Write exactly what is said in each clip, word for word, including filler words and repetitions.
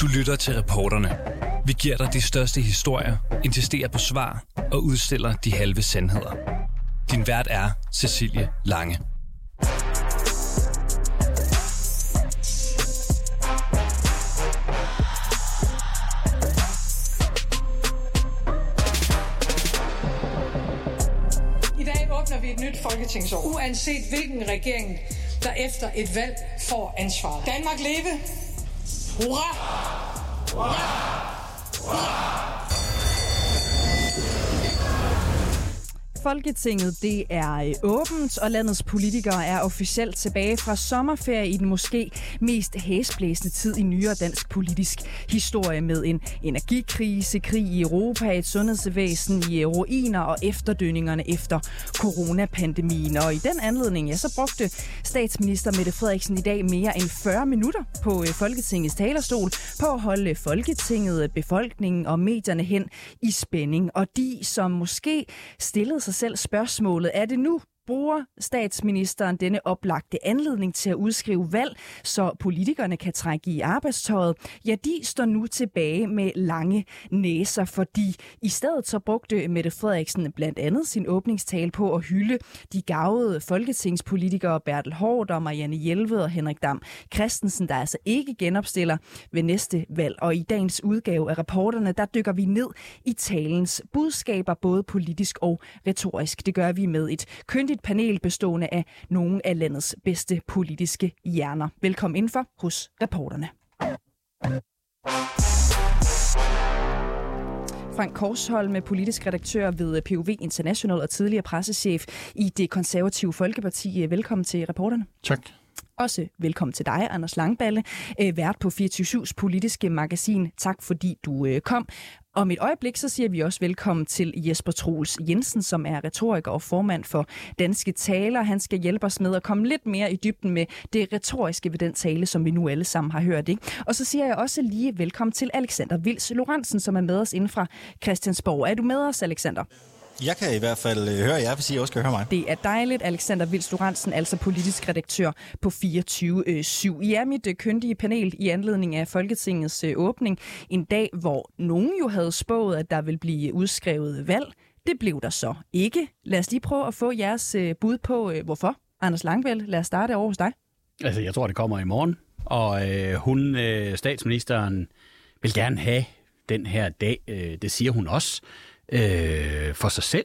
Du lytter til Reporterne. Vi giver dig de største historier, insisterer på svar og udstiller de halve sandheder. Din vært er Cecilie Lange. I dag åbner vi et nyt folketingsår, uanset hvilken regering, der efter et valg får ansvaret. Danmark leve! Hurra! Hurra! Hurra! Folketinget det er åbent, og landets politikere er officielt tilbage fra sommerferie i den måske mest hæsblæsende tid i nyere dansk politisk historie med en energikrise, krig i Europa, et sundhedsvæsen i ruiner og efterdønningerne efter coronapandemien. Og i den anledning, ja, så brugte statsminister Mette Frederiksen i dag mere end fyrre minutter på Folketingets talerstol på at holde Folketinget, befolkningen og medierne hen i spænding. Og de, som måske stillede sig selv spørgsmålet, er det nu, bruger statsministeren denne oplagte anledning til at udskrive valg, så politikerne kan trække i arbejdstøjet, ja, de står nu tilbage med lange næser, fordi i stedet så brugte Mette Frederiksen blandt andet sin åbningstale på at hylde de garvede folketingspolitikere Bertel Haarder, Marianne Jelved og Henrik Dam Kristensen, der altså ikke genopstiller ved næste valg. Og i dagens udgave af Reporterne, der dykker vi ned i talens budskaber, både politisk og retorisk. Det gør vi med et kyndigt panel bestående af nogle af landets bedste politiske hjerner. Velkommen indenfor hos Reporterne. Frank Korsholm, politisk redaktør ved P O V International og tidligere pressechef i Det Konservative Folkeparti. Velkommen til Reporterne. Tak. Også velkommen til dig, Anders Langballe, vært på fireogtyve syvs politiske magasin. Tak fordi du kom. Om et øjeblik så siger vi også velkommen til Jesper Troels Jensen, som er retoriker og formand for Danske Taler. Han skal hjælpe os med at komme lidt mere i dybden med det retoriske ved den tale, som vi nu alle sammen har hørt. Ikke? Og så siger jeg også lige velkommen til Alexander Vils Lorenzen, som er med os inden fra Christiansborg. Er du med os, Alexander? Jeg kan i hvert fald høre jer, hvis I også kan høre mig. Det er dejligt. Alexander Vils Lorenzen, altså politisk redaktør på fireogtyve syv. I er mit kyndige panel i anledning af Folketingets åbning. En dag, hvor nogen jo havde spået, at der ville blive udskrevet valg. Det blev der så ikke. Lad os lige prøve at få jeres bud på, hvorfor. Anders Langballe, lad os starte over hos dig. Altså, jeg tror, det kommer i morgen. Og øh, hun, øh, statsministeren, vil gerne have den her dag. Øh, det siger hun også. Øh, for sig selv.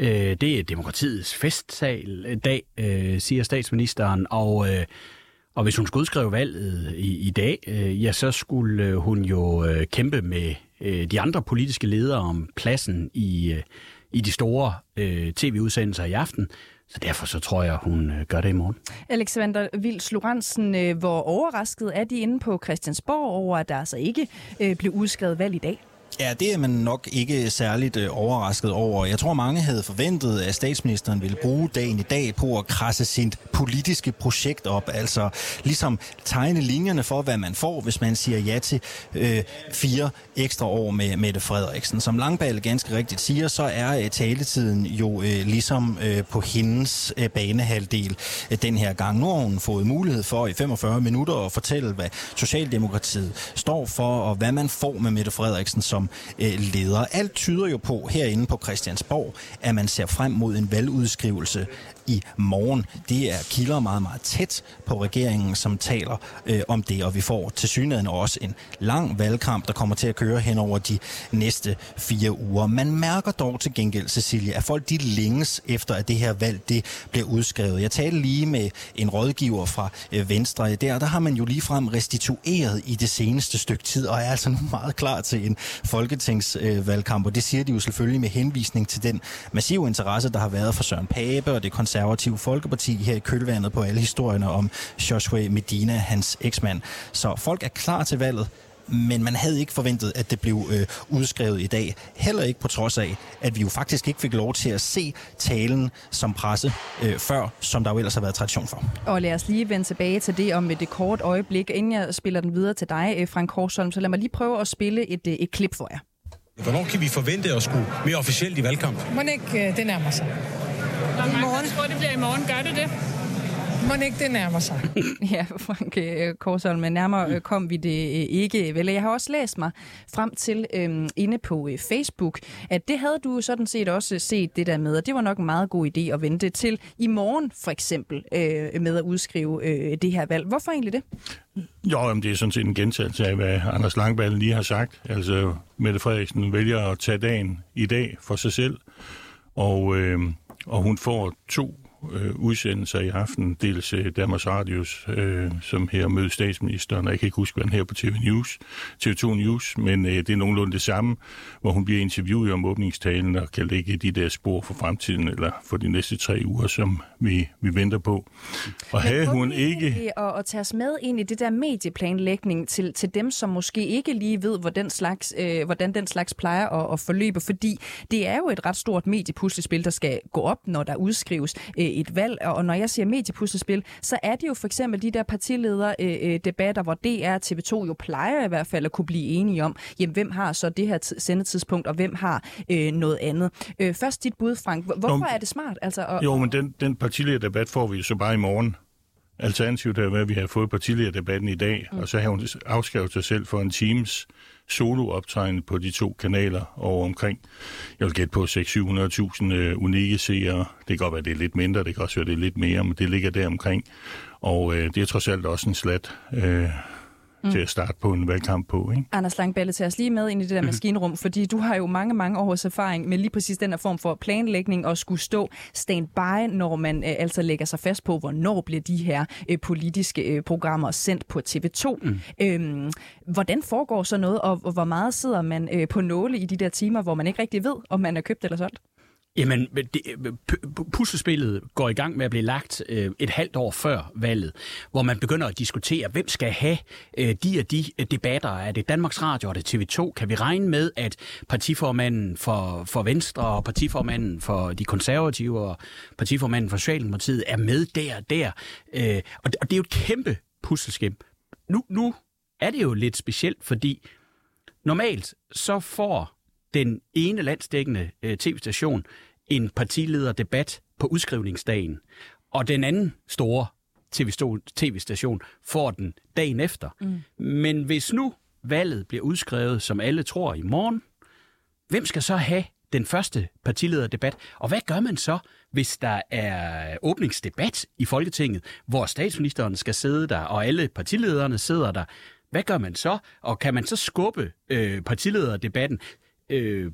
Øh, det er demokratiets festsal dag, øh, siger statsministeren, og, øh, og hvis hun skulle udskrive valget i, i dag, øh, ja, så skulle hun jo øh, kæmpe med øh, de andre politiske ledere om pladsen i, øh, i de store øh, tv-udsendelser i aften. Så derfor så tror jeg, hun gør det i morgen. Alexander Vils Lorenzen, hvor overrasket er de inde på Christiansborg over, at der altså ikke øh, blev udskrevet valg i dag? Ja, det er man nok ikke særligt øh, overrasket over. Jeg tror, mange havde forventet, at statsministeren ville bruge dagen i dag på at krasse sit politiske projekt op. Altså ligesom tegne linjerne for, hvad man får, hvis man siger ja til øh, fire ekstra år med Mette Frederiksen. Som Langballe ganske rigtigt siger, så er øh, taletiden jo øh, ligesom øh, på hendes øh, banehalvdel øh, den her gang. Nu har hun fået mulighed for i femogfyrre minutter at fortælle, hvad Socialdemokratiet står for, og hvad man får med Mette Frederiksen som leder. Alt tyder jo på, herinde på Christiansborg, at man ser frem mod en valgudskrivelse i morgen. Det er kilder meget, meget tæt på regeringen, som taler øh, om det, og vi får tilsyneladende også en lang valgkamp, der kommer til at køre hen over de næste fire uger. Man mærker dog til gengæld, Cecilie, at folk de længes efter, at det her valg det bliver udskrevet. Jeg talte lige med en rådgiver fra øh, Venstre der, der har man jo ligefrem restitueret i det seneste stykke tid, og er altså nu meget klar til en folketingsvalgkamp, øh, og det siger de jo selvfølgelig med henvisning til den massive interesse, der har været for Søren Pape og det konservative Folkeparti her i kølvandet på alle historierne om Joshua Medina, hans eksmand. Så folk er klar til valget, men man havde ikke forventet, at det blev øh, udskrevet i dag. Heller ikke på trods af, at vi jo faktisk ikke fik lov til at se talen som presse øh, før, som der jo ellers har været tradition for. Og lad os lige vende tilbage til det om et kort øjeblik. Inden jeg spiller den videre til dig, Frank Korsholm, så lad mig lige prøve at spille et, et klip for jer. Hvornår kan vi forvente at skulle mere officielt i valgkamp? Må ikke, det nærmer sig. Morgen. Jeg tror, det bliver i morgen. Gør det det? Må ikke det nærmer sig? Ja, Frank Korsholm, men nærmere kom vi det ikke. Vel, jeg har også læst mig frem til øh, inde på øh, Facebook, at det havde du sådan set også set det der med, og det var nok en meget god idé at vente til i morgen for eksempel øh, med at udskrive øh, det her valg. Hvorfor egentlig det? Jo, jamen, det er sådan set en gentagelse af, hvad Anders Langballe lige har sagt. Altså, Mette Frederiksen vælger at tage dagen i dag for sig selv, og, øh, og hun får to øh, udsendelser i aften. Dels øh, Danmarks Radios, øh, som her møder statsministeren, og jeg kan ikke huske, hvad han her på T V News, T V to News, men øh, det er nogenlunde det samme, hvor hun bliver interviewet om åbningstalen og kan lægge de der spor for fremtiden, eller for de næste tre uger, som vi, vi venter på. Og men havde hun ikke... Og tage os med ind i det der medieplanlægning til, til dem, som måske ikke lige ved, hvordan, slags, øh, hvordan den slags plejer at, at forløbe, fordi det er jo et ret stort mediepuslespil, der skal gå op, når der udskrives et valg, og når jeg siger mediepuslespil, så er det jo for eksempel de der partilederdebatter, hvor D R og T V to jo plejer i hvert fald at kunne blive enige om, jamen, hvem har så det her sendetidspunkt, og hvem har øh, noget andet. Øh, først dit bud, Frank. Hvorfor Nå, er det smart? Altså, og, jo, men den, den partilederdebat får vi så bare i morgen. Alternativet er, at vi har fået partilederdebatten i dag, mm. og så har hun afskrevet sig selv for en times solooptræden på de to kanaler over omkring, jeg vil gætte på seks hundrede til syv hundrede tusind øh, unikke seere. Det kan godt være, det er lidt mindre, det kan også være, det er lidt mere, men det ligger der omkring. Og øh, det er trods alt også en slat øh, mm. til at starte på en valgkamp på, ikke? Anders Langballe, tager os lige med ind i det der maskinrum, fordi du har jo mange, mange års erfaring med lige præcis den her form for planlægning og skulle stå standby, når man øh, altså lægger sig fast på, hvornår bliver de her øh, politiske øh, programmer sendt på T V to. Mm. Øhm, hvordan foregår så noget, og, og hvor meget sidder man øh, på nåle i de der timer, hvor man ikke rigtig ved, om man er købt eller solgt? Jamen, puslespillet går i gang med at blive lagt et halvt år før valget, hvor man begynder at diskutere, hvem skal have de og de debatter. Er det Danmarks Radio, og det T V to? Kan vi regne med, at partiformanden for, for Venstre og partiformanden for de konservative og partiformanden for Socialdemokratiet er med der og der? Og det er jo et kæmpe puslespil. Nu, nu er det jo lidt specielt, fordi normalt så får den ene landsdækkende øh, tv-station en partilederdebat på udskrivningsdagen, og den anden store tv-station får den dagen efter. Mm. Men hvis nu valget bliver udskrevet, som alle tror, i morgen, hvem skal så have den første partilederdebat? Og hvad gør man så, hvis der er åbningsdebat i Folketinget, hvor statsministeren skal sidde der, og alle partilederne sidder der? Hvad gør man så? Og kan man så skubbe øh, partilederdebatten Øh,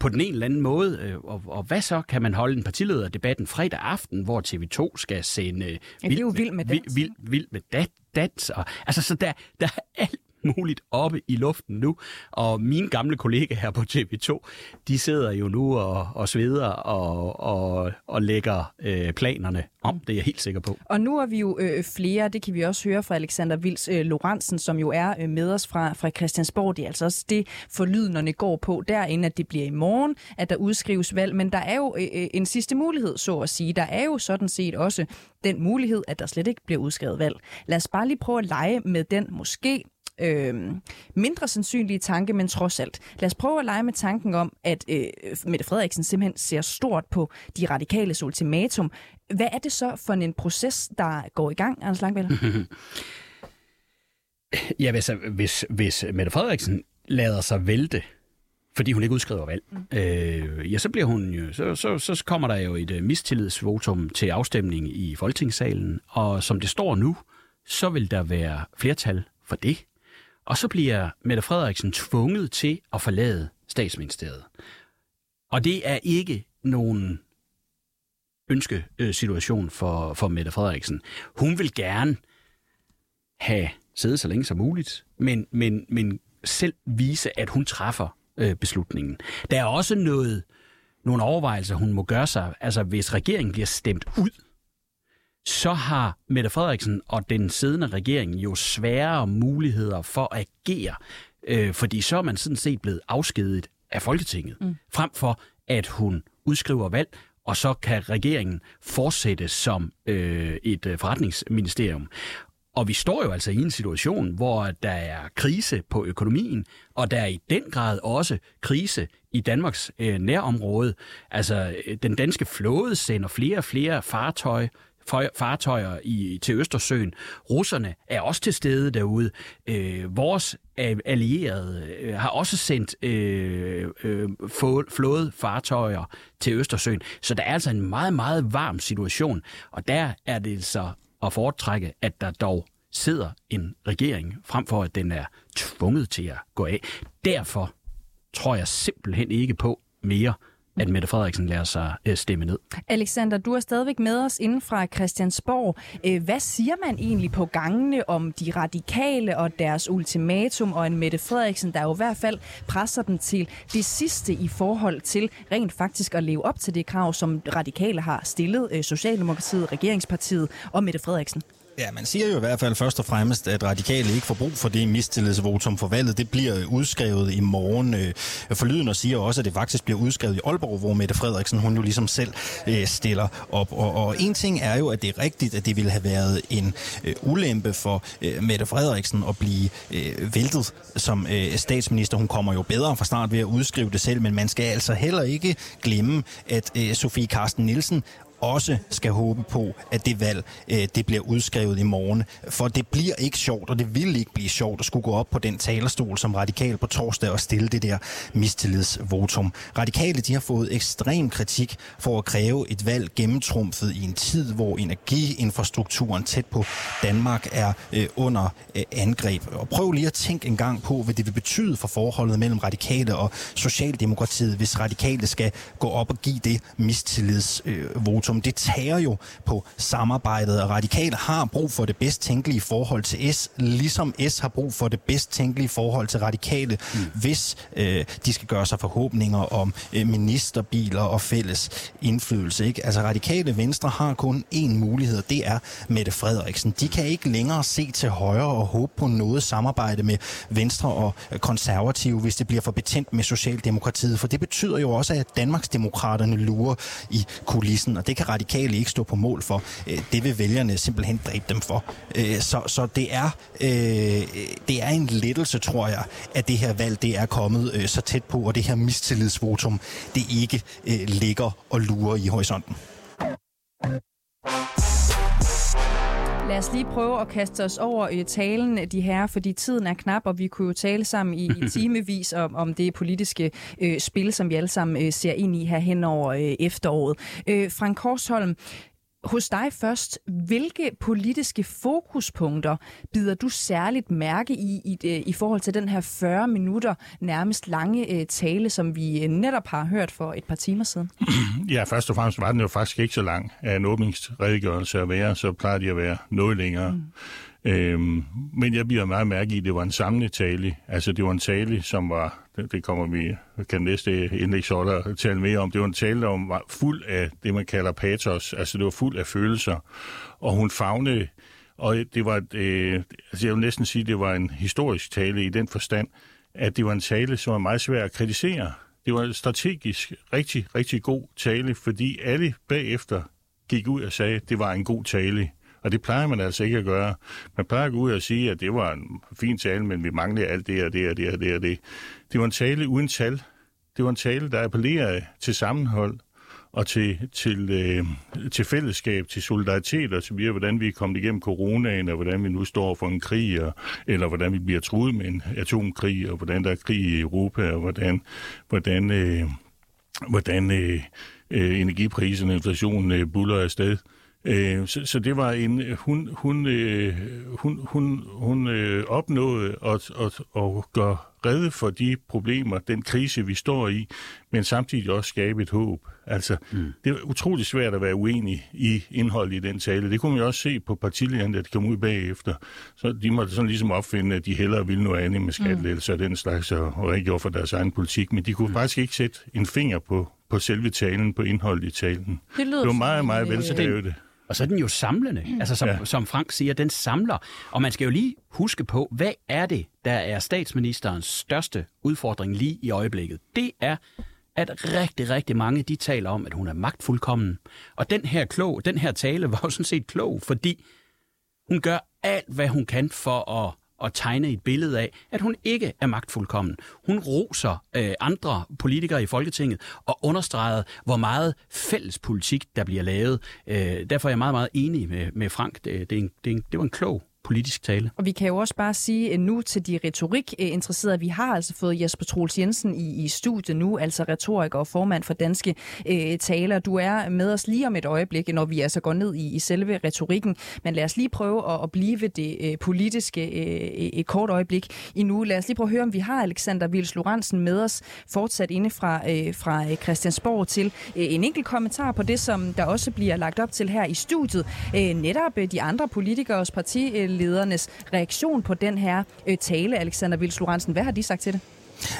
på den ene eller anden måde, øh, og, og hvad så? Kan man holde en partilederdebatten fredag aften, hvor T V to skal sende øh, ja, vild, med, vild med dans, vild, vild med dat, dans og, altså, så der, der er alt muligt oppe i luften nu, og mine gamle kollegaer her på T V to, de sidder jo nu og, og sveder og, og, og lægger øh, planerne om, det er jeg helt sikker på. Og nu er vi jo øh, flere, det kan vi også høre fra Alexander Vils øh, Lorenzen, som jo er øh, med os fra, fra Christiansborg. Det er altså også det, forlydnerne går på derinde, at det bliver i morgen, at der udskrives valg, men der er jo øh, en sidste mulighed, så at sige. Der er jo sådan set også den mulighed, at der slet ikke bliver udskrevet valg. Lad os bare lige prøve at lege med den måske Øh, mindre sandsynlige tanke, men trods alt. Lad os prøve at lege med tanken om, at øh, Mette Frederiksen simpelthen ser stort på de radikales ultimatum. Hvad er det så for en proces, der går i gang, Anders Langballe? Ja, hvis, hvis, hvis Mette Frederiksen lader sig vælte, fordi hun ikke udskriver valg, mm. øh, ja, så bliver hun jo, så, så, så kommer der jo et mistillidsvotum til afstemning i Folketingssalen, og som det står nu, så vil der være flertal for det. Og så bliver Mette Frederiksen tvunget til at forlade statsministeriet. Og det er ikke nogen ønskesituation for, for Mette Frederiksen. Hun vil gerne have siddet så længe som muligt, men, men, men selv vise, at hun træffer øh, beslutningen. Der er også noget, nogle overvejelser, hun må gøre sig. Altså, hvis regeringen bliver stemt ud, så har Mette Frederiksen og den siddende regering jo sværere muligheder for at agere, øh, fordi så er man sådan set blevet afskediget af Folketinget, mm. frem for at hun udskriver valg, og så kan regeringen fortsætte som øh, et forretningsministerium. Og vi står jo altså i en situation, hvor der er krise på økonomien, og der er i den grad også krise i Danmarks øh, nærområde. Altså, den danske flåde sender flere og flere fartøjer fartøjer i, til Østersøen. Russerne er også til stede derude. Øh, vores allierede øh, har også sendt øh, øh, flåde fartøjer til Østersøen. Så der er altså en meget, meget varm situation. Og der er det så at foretrække, at der dog sidder en regering, frem for at den er tvunget til at gå af. Derfor tror jeg simpelthen ikke på mere, at Mette Frederiksen lader sig stemme ned. Alexander, du er stadigvæk med os inden fra Christiansborg. Hvad siger man egentlig på gangene om de radikale og deres ultimatum, og en Mette Frederiksen, der jo i hvert fald presser dem til det sidste i forhold til rent faktisk at leve op til det krav, som radikale har stillet Socialdemokratiet, regeringspartiet og Mette Frederiksen? Ja, man siger jo i hvert fald først og fremmest, at radikale ikke får brug for det mistillidsvotum for valget. Det bliver udskrevet i morgen. Forlyden og siger også, at det faktisk bliver udskrevet i Aalborg, hvor Mette Frederiksen, hun jo ligesom selv stiller op. Og, og en ting er jo, at det er rigtigt, at det ville have været en ulempe for Mette Frederiksen at blive væltet som statsminister. Hun kommer jo bedre fra start ved at udskrive det selv, men man skal altså heller ikke glemme, at Sofie Carsten Nielsen også skal håbe på, at det valg det bliver udskrevet i morgen. For det bliver ikke sjovt, og det vil ikke blive sjovt at skulle gå op på den talerstol som radikal på torsdag og stille det der mistillidsvotum. Radikale, de har fået ekstrem kritik for at kræve et valg gennemtrumfet i en tid, hvor energiinfrastrukturen tæt på Danmark er under angreb. Og prøv lige at tænke en gang på, hvad det vil betyde for forholdet mellem radikale og Socialdemokratiet, hvis radikale skal gå op og give det mistillidsvotum. Det tager jo på samarbejdet, og radikale har brug for det bedst tænkelige forhold til S, ligesom S har brug for det bedst tænkelige forhold til radikale, mm. hvis øh, de skal gøre sig forhåbninger om øh, ministerbiler og fælles indflydelse. Ikke? Altså radikale venstre har kun én mulighed, og det er Mette Frederiksen. De kan ikke længere se til højre og håbe på noget samarbejde med venstre og konservative, hvis det bliver for betændt med Socialdemokratiet, for det betyder jo også, at Danmarksdemokraterne lurer i kulissen, og det kan radikale ikke stå på mål for. Det vil vælgerne simpelthen dræbe dem for. Så, så det, er, det er en lettelse, tror jeg, at det her valg det er kommet så tæt på, og det her mistillidsvotum, det ikke ligger og lurer i horisonten. Lad os lige prøve at kaste os over talen, de herrer, fordi tiden er knap, og vi kunne jo tale sammen i, i timevis om, om det politiske øh, spil, som vi alle sammen øh, ser ind i her hen over øh, efteråret. Øh, Frank Korsholm, hos dig først. Hvilke politiske fokuspunkter bider du særligt mærke i i, i forhold til den her fyrre minutter nærmest lange øh, tale, som vi netop har hørt for et par timer siden? Ja, først og fremmest var den jo faktisk ikke så lang af en åbningsredegørelse at være, så plejer de at være noget længere. Mm. Øhm, men jeg bider meget mærke i, at det var en samlet tale. Altså det var en tale, som var, det kommer vi, kan næste indlægsholder tale mere om, det var en tale, der var fuld af det, man kalder patos, altså det var fuld af følelser, og hun favnede, og det var, øh, altså jeg vil næsten sige, det var en historisk tale i den forstand, at det var en tale, som var meget svær at kritisere. Det var en strategisk rigtig, rigtig god tale, fordi alle bagefter gik ud og sagde, at det var en god tale. Og det plejer man altså ikke at gøre. Man plejer at gå ud og sige, at det var en fin tale, men vi manglede alt det og det og det og det og det. Det var en tale uden tal. Det var en tale, der appellerede til sammenhold og til, til, øh, til fællesskab, til solidaritet og til mere, hvordan vi er kommet igennem coronaen, og hvordan vi nu står for en krig, og, eller hvordan vi bliver truet med en atomkrig, og hvordan der er krig i Europa, og hvordan, hvordan, øh, hvordan øh, øh, energiprisen og inflationen øh, buller afsted. Så, så det var en, hun, hun, hun, hun, hun opnåede at, at, at gøre rede for de problemer, den krise, vi står i, men samtidig også skabe et håb. Altså, mm. det er utroligt svært at være uenig i indholdet i den tale. Det kunne man jo også se på partilederne, at de kom ud bagefter. Så de måtte sådan ligesom opfinde, at de hellere ville noget andet med skattelettelser og den slags, og ikke gjorde for deres egen politik. Men de kunne mm. faktisk ikke sætte en finger på, på selve talen, på indholdet i talen. Det, det var meget, meget velskrevet. Og så er den jo samlende, altså som, ja. som Frank siger, den samler. Og man skal jo lige huske på, hvad er det, der er statsministerens største udfordring lige i øjeblikket? Det er, at rigtig, rigtig mange, de taler om, at hun er magtfuldkommen. Og den her, klog, den her tale var jo sådan set klog, fordi hun gør alt, hvad hun kan for at at tegne et billede af, at hun ikke er magtfuldkommen. Hun roser øh, andre politikere i Folketinget og understreger, hvor meget fælles politik, der bliver lavet. Øh, derfor er jeg meget, meget enig med, med Frank. Det, det, det, det var en klog politisk tale. Og vi kan jo også bare sige nu til de retorikinteresserede, vi har altså fået Jesper Troels Jensen i, i studiet nu, altså retoriker og formand for Danske øh, Taler. Du er med os lige om et øjeblik, når vi altså går ned i, i selve retorikken. Men lad os lige prøve at, at blive ved det øh, politiske øh, et kort øjeblik endnu. Lad os lige prøve at høre, om vi har Alexander Vils Lorenzen med os fortsat inde fra, øh, fra Christiansborg til øh, en enkelt kommentar på det, som der også bliver lagt op til her i studiet. Øh, netop øh, de andre politikers parti øh, ledernes reaktion på den her tale. Alexander Vils Lorenzen, hvad har de sagt til det?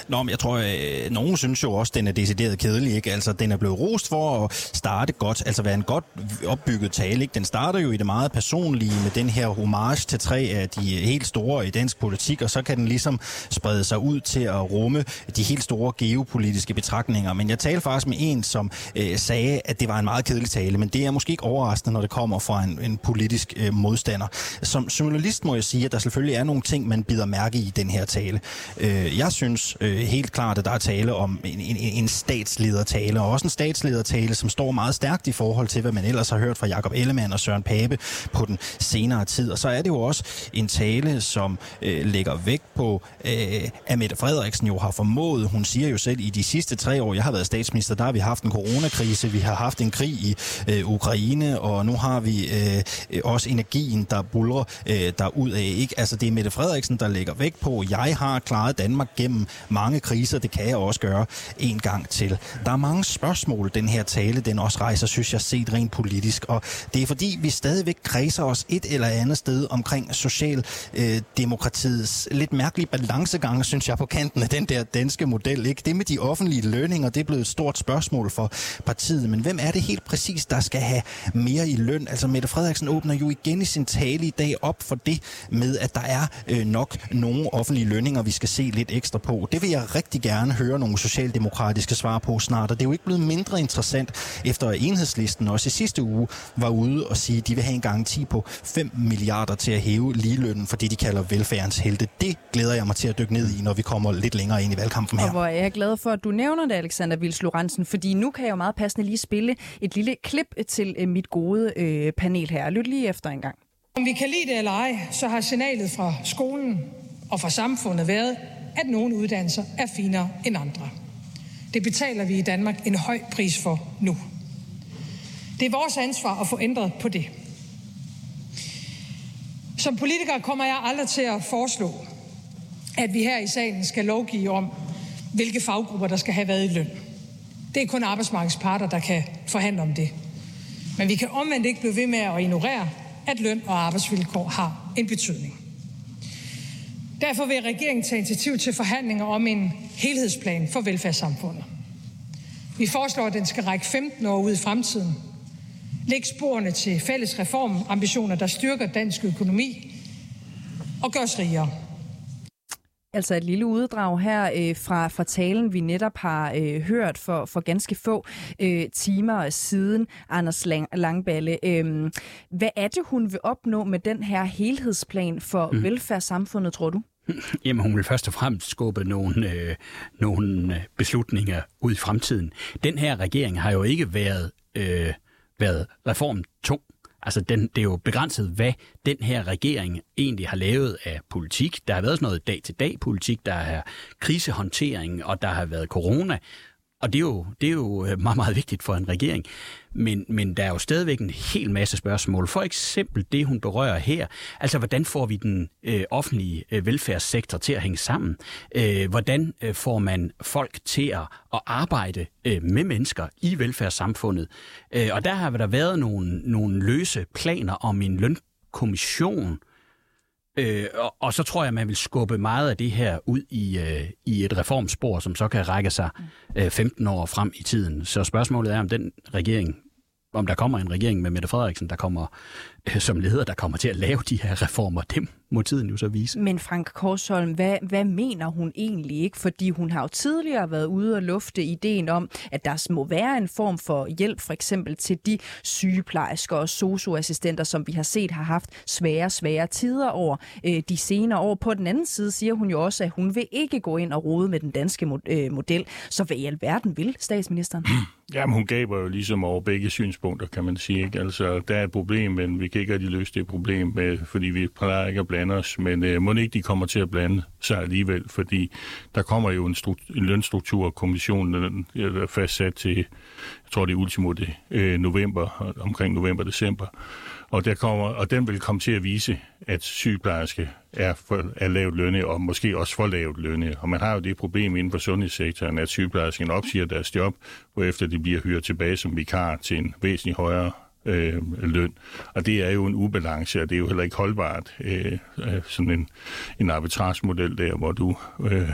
Nå, men jeg tror, øh, nogen synes jo også, at den er decideret kedelig, ikke? Altså, den er blevet rost for at starte godt, altså være en godt opbygget tale, ikke? Den starter jo i det meget personlige med den her homage til tre af de helt store i dansk politik, og så kan den ligesom sprede sig ud til at rumme de helt store geopolitiske betragtninger. Men jeg talte faktisk med en, som øh, sagde, at det var en meget kedelig tale, men det er måske ikke overraskende, når det kommer fra en, en politisk øh, modstander. Som journalist må jeg sige, at der selvfølgelig er nogle ting, man bider mærke i den her tale. Øh, jeg synes helt klart, at der er tale om en, en, en statsledertale, og også en statsledertale, som står meget stærkt i forhold til, hvad man ellers har hørt fra Jacob Ellemann og Søren Pape på den senere tid. Og så er det jo også en tale, som øh, lægger vægt på, øh, at Mette Frederiksen jo har formået, hun siger jo selv, i de sidste tre år, jeg har været statsminister, der har vi haft en coronakrise, vi har haft en krig i øh, Ukraine, og nu har vi øh, også energien, der buldrer øh, derudad, ikke? Altså, det er Mette Frederiksen, der lægger vægt på, jeg har klaret Danmark gennem mange kriser, det kan jeg også gøre en gang til. Der er mange spørgsmål, den her tale, den også rejser, synes jeg, set rent politisk, og det er fordi, vi stadigvæk kredser os et eller andet sted omkring socialdemokratiets øh, lidt mærkelige balancegang, synes jeg, på kanten af den der danske model, ikke? Det med de offentlige lønninger, det er blevet et stort spørgsmål for partiet, men hvem er det helt præcis, der skal have mere i løn? Altså, Mette Frederiksen åbner jo igen i sin tale i dag op for det med, at der er øh, nok nogle offentlige lønninger, vi skal se lidt ekstra på. Det vil jeg rigtig gerne høre nogle socialdemokratiske svar på snart, og det er jo ikke blevet mindre interessant, efter at Enhedslisten også i sidste uge var ude og sige, at de vil have en garanti på fem milliarder til at hæve ligelønnen for det, de kalder velfærdens helte. Det glæder jeg mig til at dykke ned i, når vi kommer lidt længere ind i valgkampen her. Og hvor er jeg glad for, at du nævner det, Alexander Vils Lorenzen, fordi nu kan jeg jo meget passende lige spille et lille klip til mit gode øh, panel her. Lyt lige efter en gang. Om vi kan lide det eller ej, så har signalet fra skolen og fra samfundet været, at nogle uddannelser er finere end andre. Det betaler vi i Danmark en høj pris for nu. Det er vores ansvar at få ændret på det. Som politiker kommer jeg aldrig til at foreslå, at vi her i salen skal lovgive om, hvilke faggrupper der skal have været i løn. Det er kun arbejdsmarkedets parter, der kan forhandle om det. Men vi kan omvendt ikke blive ved med at ignorere, at løn og arbejdsvilkår har en betydning. Derfor vil regeringen tage initiativ til forhandlinger om en helhedsplan for velfærdssamfundet. Vi foreslår, at den skal række femten år ud i fremtiden. Læg sporene til fælles reformambitioner, der styrker dansk økonomi og gør os rigere. Altså et lille uddrag her øh, fra, fra talen, vi netop har øh, hørt for, for ganske få øh, timer siden, Anders Lang- Langballe. Øh, hvad er det, hun vil opnå med den her helhedsplan for mm. velfærdssamfundet, tror du? Jamen, hun vil først og fremmest skubbe nogle, øh, nogle beslutninger ud i fremtiden. Den her regering har jo ikke været, øh, været reformtung. Altså, den, det er jo begrænset, hvad den her regering egentlig har lavet af politik. Der har været sådan noget dag-til-dag-politik, der er krisehåndtering, og der har været corona. Og det er jo, det er jo meget, meget vigtigt for en regering. Men, men der er jo stadigvæk en hel masse spørgsmål. For eksempel det, hun berører her. Altså, hvordan får vi den øh, offentlige øh, velfærdssektor til at hænge sammen? Øh, hvordan øh, får man folk til at, at arbejde øh, med mennesker i velfærdssamfundet? Øh, og der har der været nogle, nogle løse planer om en lønkommission. Øh, og, og så tror jeg, man vil skubbe meget af det her ud i, øh, i et reformspor, som så kan række sig øh, femten år frem i tiden. Så spørgsmålet er, om den regering, om der kommer en regering med Mette Frederiksen, der kommer som leder, der kommer til at lave de her reformer, dem må tiden jo så vise. Men Frank Korsholm, hvad, hvad mener hun egentlig ikke? Fordi hun har jo tidligere været ude og lufte ideen om, at der må være en form for hjælp, for eksempel til de sygeplejersker og socioassistenter, som vi har set har haft svære, svære tider over øh, de senere år. På den anden side siger hun jo også, at hun vil ikke gå ind og rode med den danske model. Så hvad i alverden vil statsministeren? Jamen, hun gaber jo ligesom over begge synspunkter, kan man sige. Ikke? Altså, der er et problem, men vi kan ikke rigtig løse det problem, med, fordi vi plejer ikke at blande os. Men øh, må ikke de kommer til at blande sig alligevel, fordi der kommer jo en, stru- en lønstruktur, og kommissionen er fastsat til, jeg tror det er ultimo øh, november, omkring november-december. Og, der kommer, og den vil komme til at vise, at sygeplejerske er, for, er lavt lønne, og måske også for lavt lønne. Og man har jo det problem inden for sundhedssektoren, at sygeplejersken opsiger deres job, hvorefter de bliver hyret tilbage som vikar til en væsentlig højere øh, løn. Og det er jo en ubalance, og det er jo heller ikke holdbart. Øh, sådan en, en arbitrage-model der, hvor du... Øh,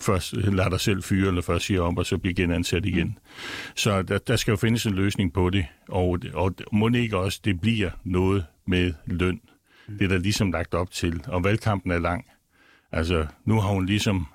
først lader dig selv fyre, eller først siger om, og så bliver genansat igen. Så der, der skal jo findes en løsning på det, og, og må det ikke også, det bliver noget med løn. Det er der ligesom lagt op til, og valgkampen er lang. Altså, nu har hun ligesom,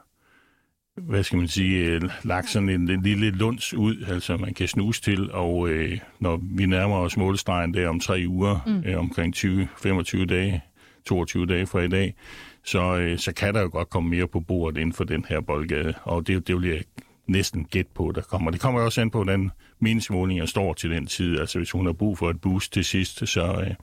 hvad skal man sige, lagt sådan en, en lille luns ud, altså man kan snuse til, og øh, når vi nærmer os målstregen der om tre uger, mm. øh, omkring tyve, femogtyve dage, toogtyve dage fra i dag, Så, øh, så kan der jo godt komme mere på bordet inden for den her boldgade, og det, det vil jeg næsten gætte på, der kommer. Det kommer også an på, hvordan meningsmålinger står til den tid. Altså hvis hun har brug for et boost til sidst, så, øh,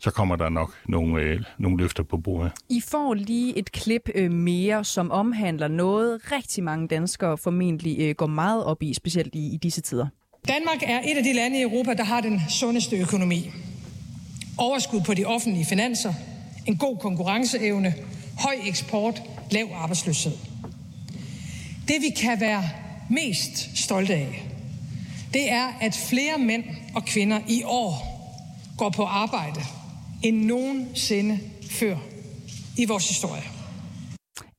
så kommer der nok nogle, øh, nogle løfter på bordet. I får lige et klip øh, mere, som omhandler noget, rigtig mange danskere formentlig øh, går meget op i, specielt i, i disse tider. Danmark er et af de lande i Europa, der har den sundeste økonomi. Overskud på de offentlige finanser, en god konkurrenceevne, høj eksport, lav arbejdsløshed. Det vi kan være mest stolte af, det er, at flere mænd og kvinder i år går på arbejde end nogensinde før i vores historie.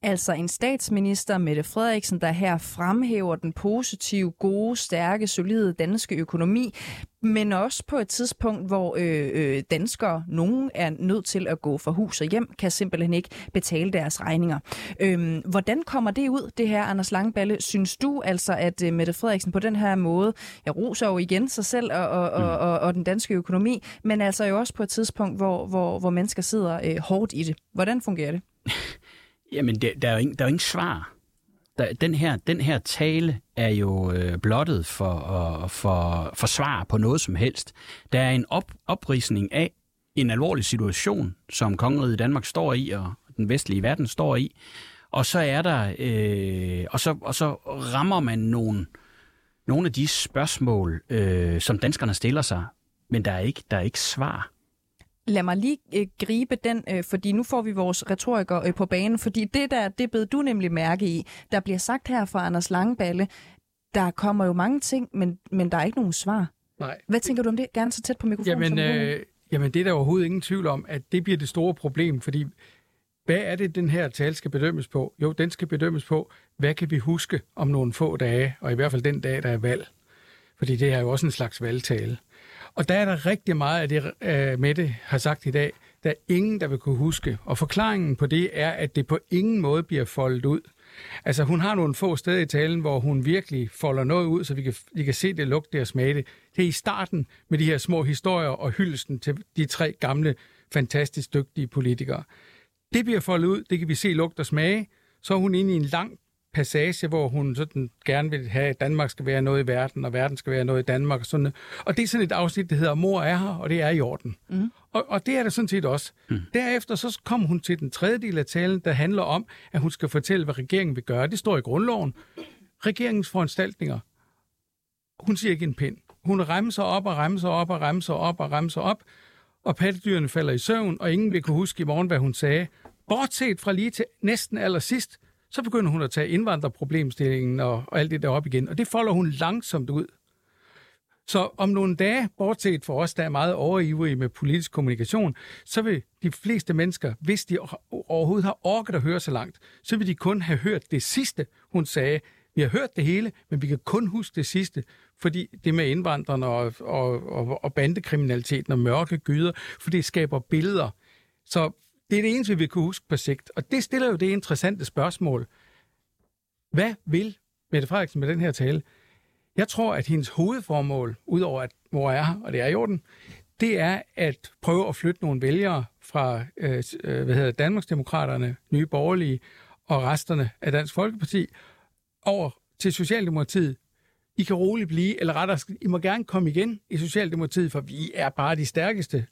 Altså en statsminister, Mette Frederiksen, der her fremhæver den positive, gode, stærke, solide danske økonomi, men også på et tidspunkt, hvor øh, øh, danskere, nogen er nødt til at gå fra hus og hjem, kan simpelthen ikke betale deres regninger. Øhm, hvordan kommer det ud, det her, Anders Langballe? Synes du altså, at øh, Mette Frederiksen på den her måde, jeg roser jo igen sig selv og, og, og, og, og den danske økonomi, men altså jo også på et tidspunkt, hvor, hvor, hvor mennesker sidder øh, hårdt i det. Hvordan fungerer det? Jamen, der, der er jo ingen, der er jo ingen svar. Der, den, her, den her tale er jo øh, blottet for, øh, for, for svar på noget som helst. Der er en op, opridsning af en alvorlig situation, som kongeriget Danmark står i, og den vestlige verden står i. Og så, er der, øh, og så, og så rammer man nogle, nogle af de spørgsmål, øh, som danskerne stiller sig, men der er ikke, der er ikke svar. Lad mig lige øh, gribe den, øh, fordi nu får vi vores retoriker øh, på banen, fordi det der, det bed du nemlig mærke i. Der bliver sagt her fra Anders Langballe, der kommer jo mange ting, men, men der er ikke nogen svar. Nej. Hvad tænker du om det? Gerne så tæt på mikrofonen jamen, som øh, jamen, det er der overhovedet ingen tvivl om, at det bliver det store problem, fordi hvad er det, den her tale skal bedømmes på? Jo, den skal bedømmes på, hvad kan vi huske om nogle få dage, og i hvert fald den dag, der er valg. Fordi det er jo også en slags valgtale. Og der er der rigtig meget af det, uh, Mette har sagt i dag, der er ingen, der vil kunne huske. Og forklaringen på det er, at det på ingen måde bliver foldet ud. Altså hun har nogle få steder i talen, hvor hun virkelig folder noget ud, så vi kan, vi kan se det, lugte det og smage det. Det er i starten med de her små historier og hyldelsen til de tre gamle, fantastisk dygtige politikere. Det bliver foldet ud, det kan vi se, lugte og smage. Så er hun inde i en lang passage, hvor hun sådan gerne vil have, at Danmark skal være noget i verden, og verden skal være noget i Danmark. Og, sådan noget. Og det er sådan et afsnit, der hedder Mor er her, og det er i orden. Mm. Og, og det er der sådan set også. Mm. Derefter så kom hun til den tredje del af talen, der handler om, at hun skal fortælle, hvad regeringen vil gøre. Det står i grundloven. Regeringens foranstaltninger. Hun siger ikke en pind. Hun remser op og remser op og remser op og remser op, og pattedyrene falder i søvn, og ingen vil kunne huske i morgen, hvad hun sagde. Bortset fra lige til næsten allersidst, så begynder hun at tage indvandrerproblemstillingen og, og alt det der op igen, og det folder hun langsomt ud. Så om nogle dage, bortset for os, der er meget overivrige med politisk kommunikation, så vil de fleste mennesker, hvis de overhovedet har orket at høre så langt, så vil de kun have hørt det sidste, hun sagde, Vi har hørt det hele, men vi kan kun huske det sidste, fordi det med indvandrerne og, og, og, og bandekriminaliteten og mørke gyder, for det skaber billeder. Så det er det eneste, vi kan huske på sigt. Og det stiller jo det interessante spørgsmål. Hvad vil Mette Frederiksen med den her tale? Jeg tror, at hendes hovedformål, udover at mor er her, og det er i orden, det er at prøve at flytte nogle vælgere fra øh, hvad hedder, Danmarksdemokraterne, Nye Borgerlige og resterne af Dansk Folkeparti over til Socialdemokratiet. I kan roligt blive, eller rettere, I må gerne komme igen i Socialdemokratiet, for vi er bare de stærkeste.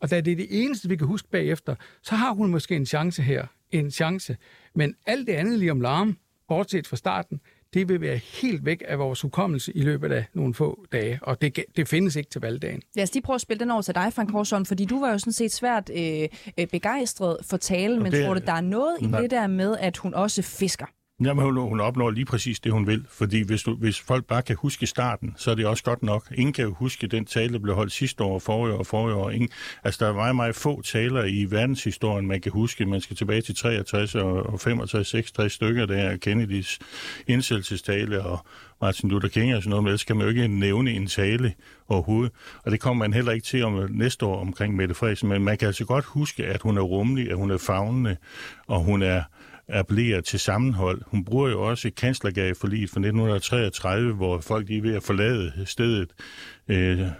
Og da det er det eneste, vi kan huske bagefter, så har hun måske en chance her. En chance. Men alt det andet lige om larm, bortset fra starten, det vil være helt væk af vores hukommelse i løbet af nogle få dage, og det, det findes ikke til valgdagen. Lad os lige prøve at spille den over til dig, Frank Korsholm, fordi du var jo sådan set svært øh, begejstret for talen, og men det, tror du, der er noget nej. i det der med, at hun også fisker? Jamen, hun, hun opnår lige præcis det, hun vil, fordi hvis, du, hvis folk bare kan huske starten, så er det også godt nok. Ingen kan jo huske den tale, der blev holdt sidste år, forrige år, forrige år. Ingen, altså, der er meget, meget få taler i verdenshistorien, man kan huske. Man skal tilbage til treogtres og femogtres, seksogtres stykker, der er Kennedys indsættelsestale og Martin Luther King og sådan noget, men ellers kan man jo ikke nævne en tale overhovedet. Og det kommer man heller ikke til om næste år omkring Mette Frederiksen, men man kan altså godt huske, at hun er rummelig, at hun er favnende, og hun er appellerer til sammenhold. Hun bruger jo også Kanslergadeforliget fra nitten treogtredive, hvor folk lige ved at forlade stedet.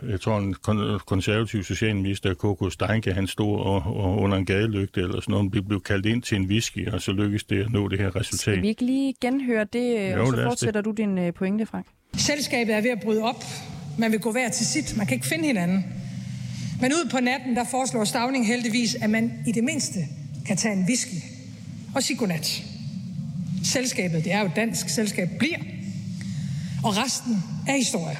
Jeg tror, en konservativ socialminister, K K Steincke, han stod og, og under en gadelygte eller sådan noget, blev kaldt ind til en whisky, og så lykkedes det at nå det her resultat. Skal vi ikke lige genhøre det, jo, og så fortsætter det. Du din pointe, Frank? Selskabet er ved at bryde op. Man vil gå hver til sit. Man kan ikke finde hinanden. Men ud på natten, der foreslår Stauning heldigvis, at man i det mindste kan tage en whisky og sig godnat. Selskabet, det er jo et dansk selskab, bliver, og resten er historie.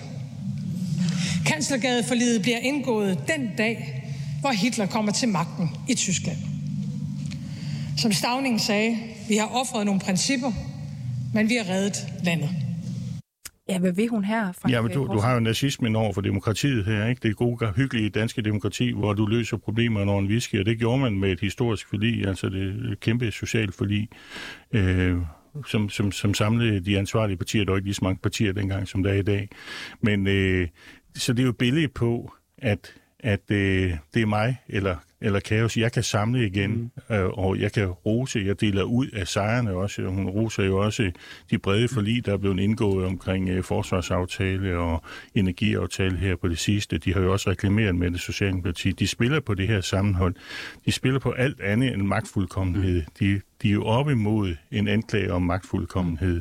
Kanslergadeforliget bliver indgået den dag, hvor Hitler kommer til magten i Tyskland. Som Stauning sagde, vi har offret nogle principper, men vi har reddet landet. Ja, hvad vil hun her? Frank, ja, men du, du har jo nazismen over for demokratiet her, ikke? Det gode, hyggelige danske demokrati, hvor du løser problemer over en whisky, og det gjorde man med et historisk forlig, altså det kæmpe socialt forlig, øh, som, som, som samlede de ansvarlige partier. Der var ikke lige så mange partier dengang, som der er i dag. Men øh, så det er jo et billede på, at, at øh, det er mig, eller eller kaos. Jeg kan samle igen, mm. øh, og jeg kan rose. Jeg deler ud af sejrene også. Hun roser jo også de brede forlig, der er blevet indgået omkring øh, forsvarsaftale og energiaftale her på det sidste. De har jo også reklameret med det Socialdemokrati. De spiller på det her sammenhold. De spiller på alt andet end magtfuldkommenhed. De, de er jo op imod en anklage om magtfuldkommenhed.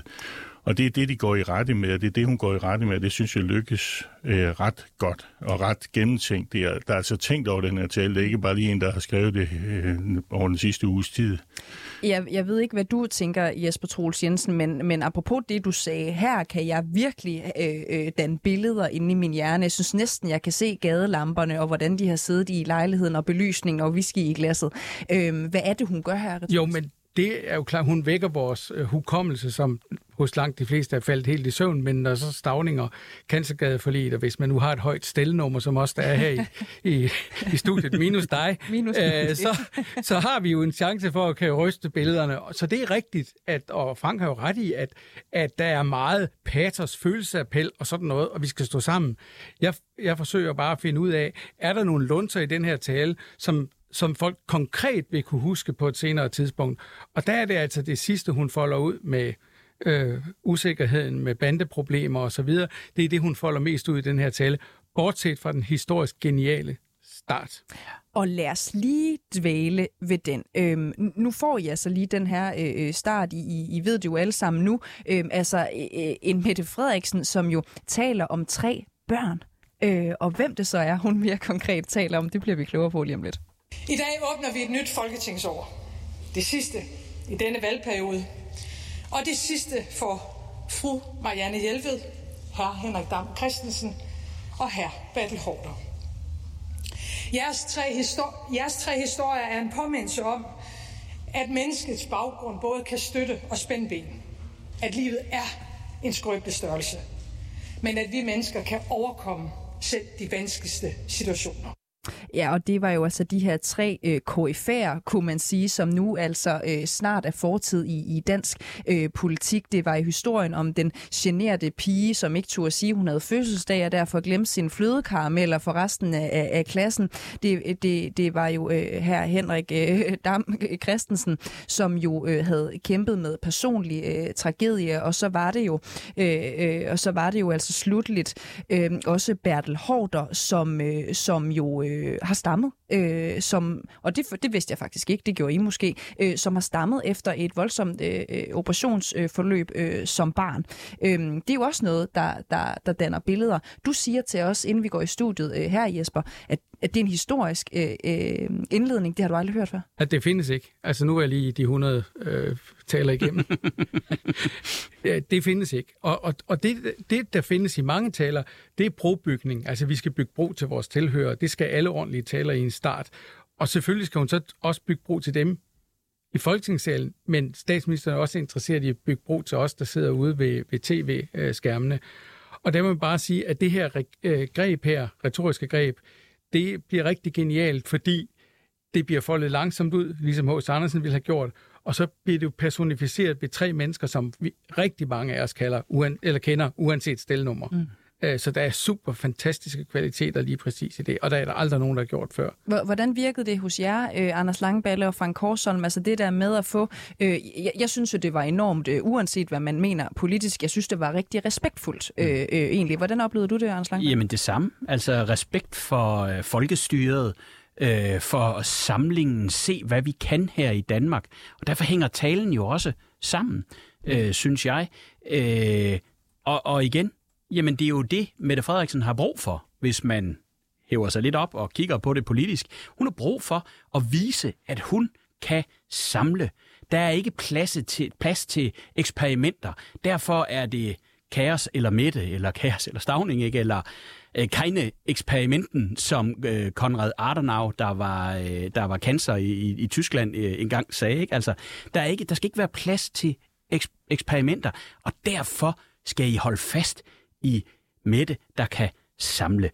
Og det er det, de går i rette med, og det er det, hun går i rette med, det synes jeg lykkes øh, ret godt og ret gennemtænkt. Det er, der er altså tænkt over den her tale, det er ikke bare lige en, der har skrevet det øh, over den sidste uges tid. Jeg, jeg ved ikke, hvad du tænker, Jesper Troels Jensen, men, men apropos det, du sagde, her kan jeg virkelig øh, øh, danne billeder inde i min hjerne. Jeg synes næsten, jeg kan se gadelamperne og hvordan de har siddet i lejligheden og belysningen og whisky i glasset. Øh, hvad er det, hun gør her? Jo, men det er jo klart, hun vækker vores øh, hukommelse, som hos langt de fleste er faldet helt i søvn, men når så Stauning og Kanslergadeforliget, og hvis man nu har et højt stelnummer, som også der er her i, i, i studiet, minus dig, minus øh, så, så har vi jo en chance for at kan ryste billederne. Så det er rigtigt, at, og Frank har jo ret i, at, at der er meget patos, følelsesappel og sådan noget, og vi skal stå sammen. Jeg, jeg forsøger bare at finde ud af, er der nogle lunser i den her tale, som som folk konkret vil kunne huske på et senere tidspunkt. Og der er det altså det sidste, hun folder ud med øh, usikkerheden, med bandeproblemer osv. Det er det, hun folder mest ud i den her tale, bortset fra den historisk geniale start. Og lad os lige dvæle ved den. Øhm, nu får I altså lige den her øh, start, I, I ved det jo alle sammen nu. Øhm, altså øh, en Mette Frederiksen, som jo taler om tre børn. Øh, og hvem det så er, hun mere konkret taler om, det bliver vi klogere på lige om lidt. I dag åbner vi et nyt folketingsår. Det sidste i denne valgperiode. Og det sidste for fru Marianne Jelved, hr. Henrik Dam Kristensen og hr. Bertel Haarder. Jeres tre, histor- Jeres tre historier er en påmindelse om, at menneskets baggrund både kan støtte og spænde ben. At livet er en skrøbelig størrelse. Men at vi mennesker kan overkomme selv de vanskeligste situationer. Ja, og det var jo altså de her tre øh, K F A'er, kunne man sige, som nu altså øh, snart er fortid i, i dansk øh, politik. Det var i historien om den generede pige, som ikke turde sige, hun havde fødselsdag, og derfor glemte sin flødekarameller for resten af, af klassen. Det, det, det var jo øh, her Henrik øh, Dam Kristensen, som jo øh, havde kæmpet med personlig øh, tragedie, og så var det jo øh, øh, og så var det jo altså slutligt øh, også Bertel Haarder, som øh, som jo øh, har stammet, øh, som og det det vidste jeg faktisk ikke, det gjorde I måske, øh, som har stammet efter et voldsomt øh, operationsforløb øh, som barn. Øh, det er jo også noget der der der danner billeder. Du siger til os, inden vi går i studiet øh, her, Jesper, at at det er en historisk øh, øh, indledning, det har du aldrig hørt før? At det findes ikke. Altså nu er jeg lige i de hundrede øh, taler igennem. ja, det findes ikke. Og, og, og det, det, der findes i mange taler, det er brobygning. Altså vi skal bygge bro til vores tilhører. Det skal alle ordentlige taler i en start. Og selvfølgelig skal hun så også bygge bro til dem i Folketingssalen, men statsministeren er også interesseret i at bygge bro til os, der sidder ude ved, ved tv-skærmene. Og der må man bare sige, at det her øh, greb her, retoriske greb, det bliver rigtig genialt, fordi det bliver foldet langsomt ud, ligesom H C. Andersen ville have gjort, og så bliver det jo personificeret ved tre mennesker, som vi, rigtig mange af os kalder, uan, eller kender, uanset stelnummer. Mm. Så der er super fantastiske kvaliteter lige præcis i det, og der er der aldrig nogen, der har gjort før. Hvordan virkede det hos jer, Anders Langballe og Frank Korsholm, altså det der med at få... Øh, jeg, jeg synes jo, det var enormt, øh, uanset hvad man mener politisk, jeg synes, det var rigtig respektfuldt øh, øh, egentlig. Hvordan oplevede du det, Anders Langballe? Jamen det samme, altså respekt for øh, folkestyret, øh, for samlingen, se hvad vi kan her i Danmark. Og derfor hænger talen jo også sammen, øh, synes jeg. Øh, og, og igen, jamen det er jo det, Mette Frederiksen har brug for, hvis man hæver sig lidt op og kigger på det politisk. Hun har brug for at vise, at hun kan samle. Der er ikke plads til, plads til eksperimenter. Derfor er det kaos eller Mette, eller kaos eller Stauning, ikke? Eller øh, keine eksperimenten, som øh, Konrad Adenauer, der var, øh, der var kansler i, i, i Tyskland øh, engang sagde. Ikke? Altså, der, er ikke, der skal ikke være plads til eks- eksperimenter, og derfor skal I holde fast i Mette, der kan samle.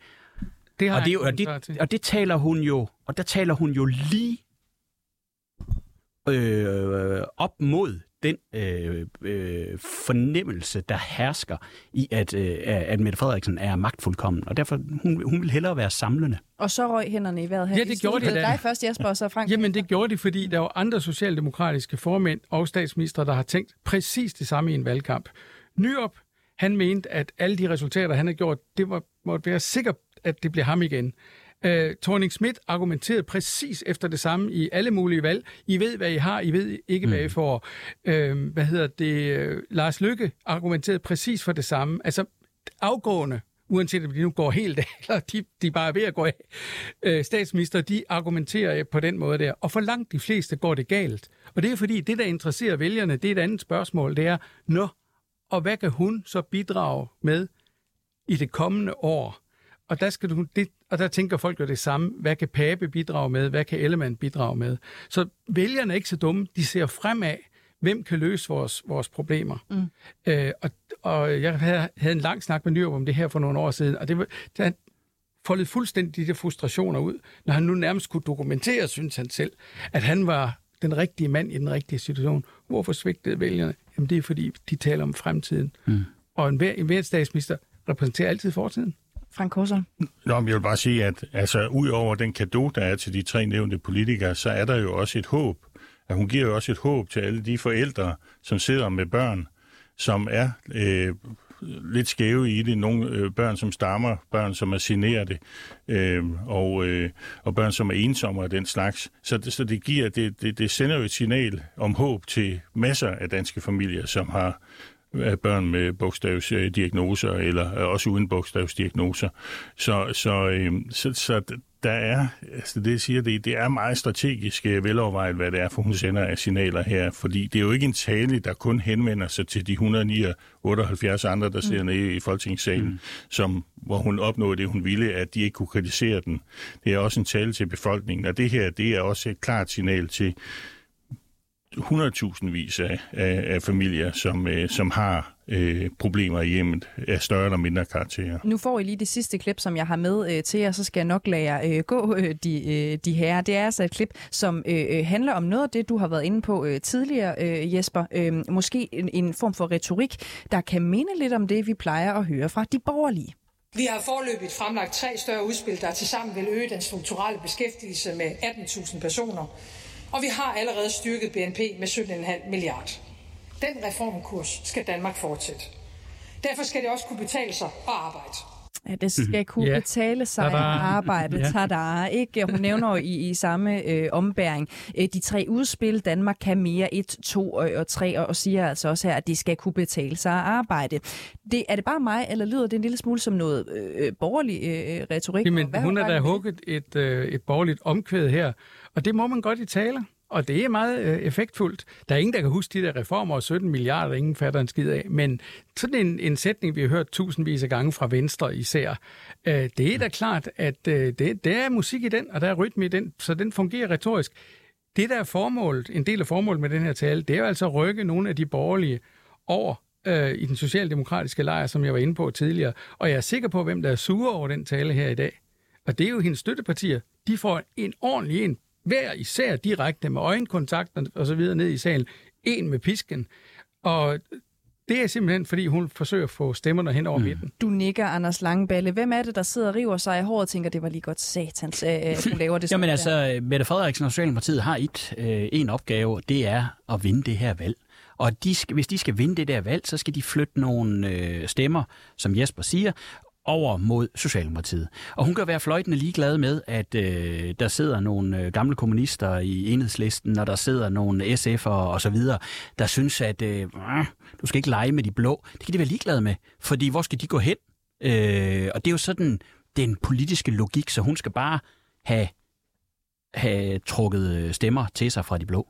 Det og, det, og, det, og det taler hun jo, og der taler hun jo lige øh, op mod den øh, øh, fornemmelse, der hersker i, at, øh, at Mette Frederiksen er magtfuldkommen, og derfor hun, hun vil hellere være samlende. Og så røg hænderne i vejret her. Ja, det gjorde det. Dig først, Jesper, og så Frank. Jamen, det gjorde det, fordi der var andre socialdemokratiske formænd og statsministre, der har tænkt præcis det samme i en valgkamp. Nyrup, han mente, at alle de resultater, han havde gjort, det var, måtte være sikkert, at det blev ham igen. Øh, Thorning-Schmidt argumenterede præcis efter det samme i alle mulige valg. I ved, hvad I har, I ved ikke, hvad I får. Øh, hvad hedder det? Lars Løkke argumenterede præcis for det samme. Altså afgående, uanset om de nu går helt af, eller de, de bare er ved at gå af. Øh, statsminister, de argumenterer på den måde der. Og for langt de fleste går det galt. Og det er fordi, det der interesserer vælgerne, det er et andet spørgsmål, det er, nå, og hvad kan hun så bidrage med i det kommende år? Og der, skal du, det, og der tænker folk jo det samme. Hvad kan Pape bidrage med? Hvad kan Ellemann bidrage med? Så vælgerne er ikke så dumme. De ser fremad, hvem kan løse vores, vores problemer. Mm. Øh, og, og jeg havde, havde en lang snak med Nyrup om det her for nogle år siden, og det var, der foldede fuldstændig de der frustrationer ud, når han nu nærmest kunne dokumentere, synes han selv, at han var den rigtige mand i den rigtige situation. Hvorfor svigtede vælgerne? Jamen det er, fordi de taler om fremtiden. Mm. Og en, en verdensstatsminister repræsenterer altid fortiden. Frank Korsholm. Nå, men jeg vil bare sige, at altså, ud over den cadeau, der er til de tre nævnte politikere, så er der jo også et håb. At hun giver jo også et håb til alle de forældre, som sidder med børn, som er øh, lidt skæve i det. Nogle øh, børn, som stammer, børn, som er generede, øh, og, øh, og børn, som er ensomme og den slags. Så det, så det, giver, det, det, det sender jo et signal om håb til masser af danske familier, som har af børn med bogstavsdiagnoser, eller også uden bogstavsdiagnoser. Så, så, øh, så, så der er, altså det siger det, det er meget strategisk velovervejet, hvad det er, for hun sender af signaler her, fordi det er jo ikke en tale, der kun henvender sig til de et hundrede og otteoghalvfjerds andre, der sidder mm. nede i Folketingssalen, mm. som, hvor hun opnåede det, hun ville, at de ikke kunne kritisere den. Det er også en tale til befolkningen, og det her, det er også et klart signal til hundredtusindvis vis af, af familier, som, øh, som har øh, problemer i hjemmet af større eller mindre karakterer. Nu får I lige det sidste klip, som jeg har med øh, til jer, så skal jeg nok lade jer øh, gå, øh, de, øh, de herrer. Det er altså et klip, som øh, handler om noget af det, du har været inde på øh, tidligere, øh, Jesper. Øh, måske en, en form for retorik, der kan minde lidt om det, vi plejer at høre fra de borgerlige. Vi har foreløbigt fremlagt tre større udspil, der tilsammen vil øge den strukturelle beskæftigelse med atten tusind personer. Og vi har allerede styrket B N P med sytten komma fem milliarder. Den reformkurs skal Danmark fortsætte. Derfor skal det også kunne betale sig at arbejde. Ja, det skal kunne yeah. betale sig at arbejde. Yeah. Tada. Ikke? Hun nævner jo i, i samme øh, ombæring øh, de tre udspil, Danmark kan mere, et, to og tre, og, og siger altså også her, at det skal kunne betale sig at arbejde. Det, er det bare mig, eller lyder det en lille smule som noget øh, borgerlig øh, retorik? Jamen, hun har da hugget et, øh, et borgerligt omkvæd her, og det må man godt i taler. Og det er meget øh, effektfuldt. Der er ingen, der kan huske de der reformer og sytten milliarder, ingen fatter en skid af. Men sådan en, en sætning, vi har hørt tusindvis af gange fra Venstre især, øh, det er da klart, at øh, det, der er musik i den, og der er rytme i den, så den fungerer retorisk. Det, der er formålet, en del af formålet med den her tale, det er jo altså at rykke nogle af de borgerlige over øh, i den socialdemokratiske lejr, som jeg var inde på tidligere. Og jeg er sikker på, hvem der er sure over den tale her i dag. Og det er jo hendes støttepartier. De får en ordentlig en, hver især direkte med øjenkontakter og så videre ned i salen, en med pisken. Og det er simpelthen, fordi hun forsøger at få stemmerne hen over midten. Mm. Du nikker, Anders Langballe. Hvem er det, der sidder og river sig i håret og tænker, det var lige godt satans, at hun laver det? Jamen altså, Mette Frederiksen og Socialdemokratiet har et, øh, en opgave, det er at vinde det her valg. Og de skal, hvis de skal vinde det der valg, så skal de flytte nogle øh, stemmer, som Jesper siger, over mod Socialdemokratiet. Og hun kan være fløjtende ligeglad med, at øh, der sidder nogle gamle kommunister i Enhedslisten, og der sidder nogle S F'er og så videre, der synes, at øh, du skal ikke lege med de blå. Det kan de være ligeglade med, fordi hvor skal de gå hen? Øh, og det er jo sådan den politiske logik, så hun skal bare have, have trukket stemmer til sig fra de blå.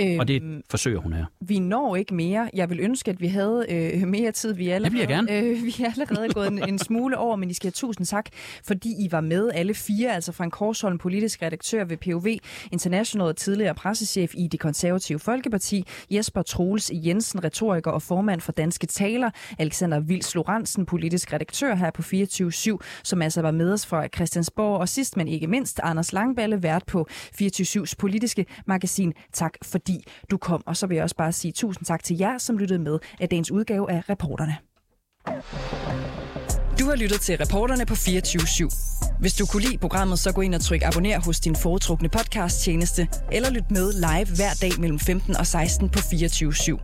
Øhm, og det forsøger hun her. Vi når ikke mere. Jeg vil ønske, at vi havde øh, mere tid. Vi er allerede, øh, vi er allerede gået en, en smule over, men I skal have tusind tak, fordi I var med alle fire. Altså Frank Korsholm, politisk redaktør ved P O V International, tidligere pressechef i Det Konservative Folkeparti. Jesper Troels Jensen, retoriker og formand for Danske Taler. Alexander Vils Lorenzen, politisk redaktør her på fireogtyve syv, som altså var med os fra Christiansborg. Og sidst, men ikke mindst, Anders Langballe, vært på fireogtyve syvs politiske magasin. Tak for Fordi du kom. Og så vil jeg også bare sige tusind tak til jer, som lyttede med af dagens udgave af Reporterne. Du har lyttet til Reporterne på fireogtyve syv. Hvis du kunne lide programmet, så gå ind og tryk abonner hos din foretrukne podcasttjeneste, eller lyt med live hver dag mellem femten og seksten på fireogtyve syv.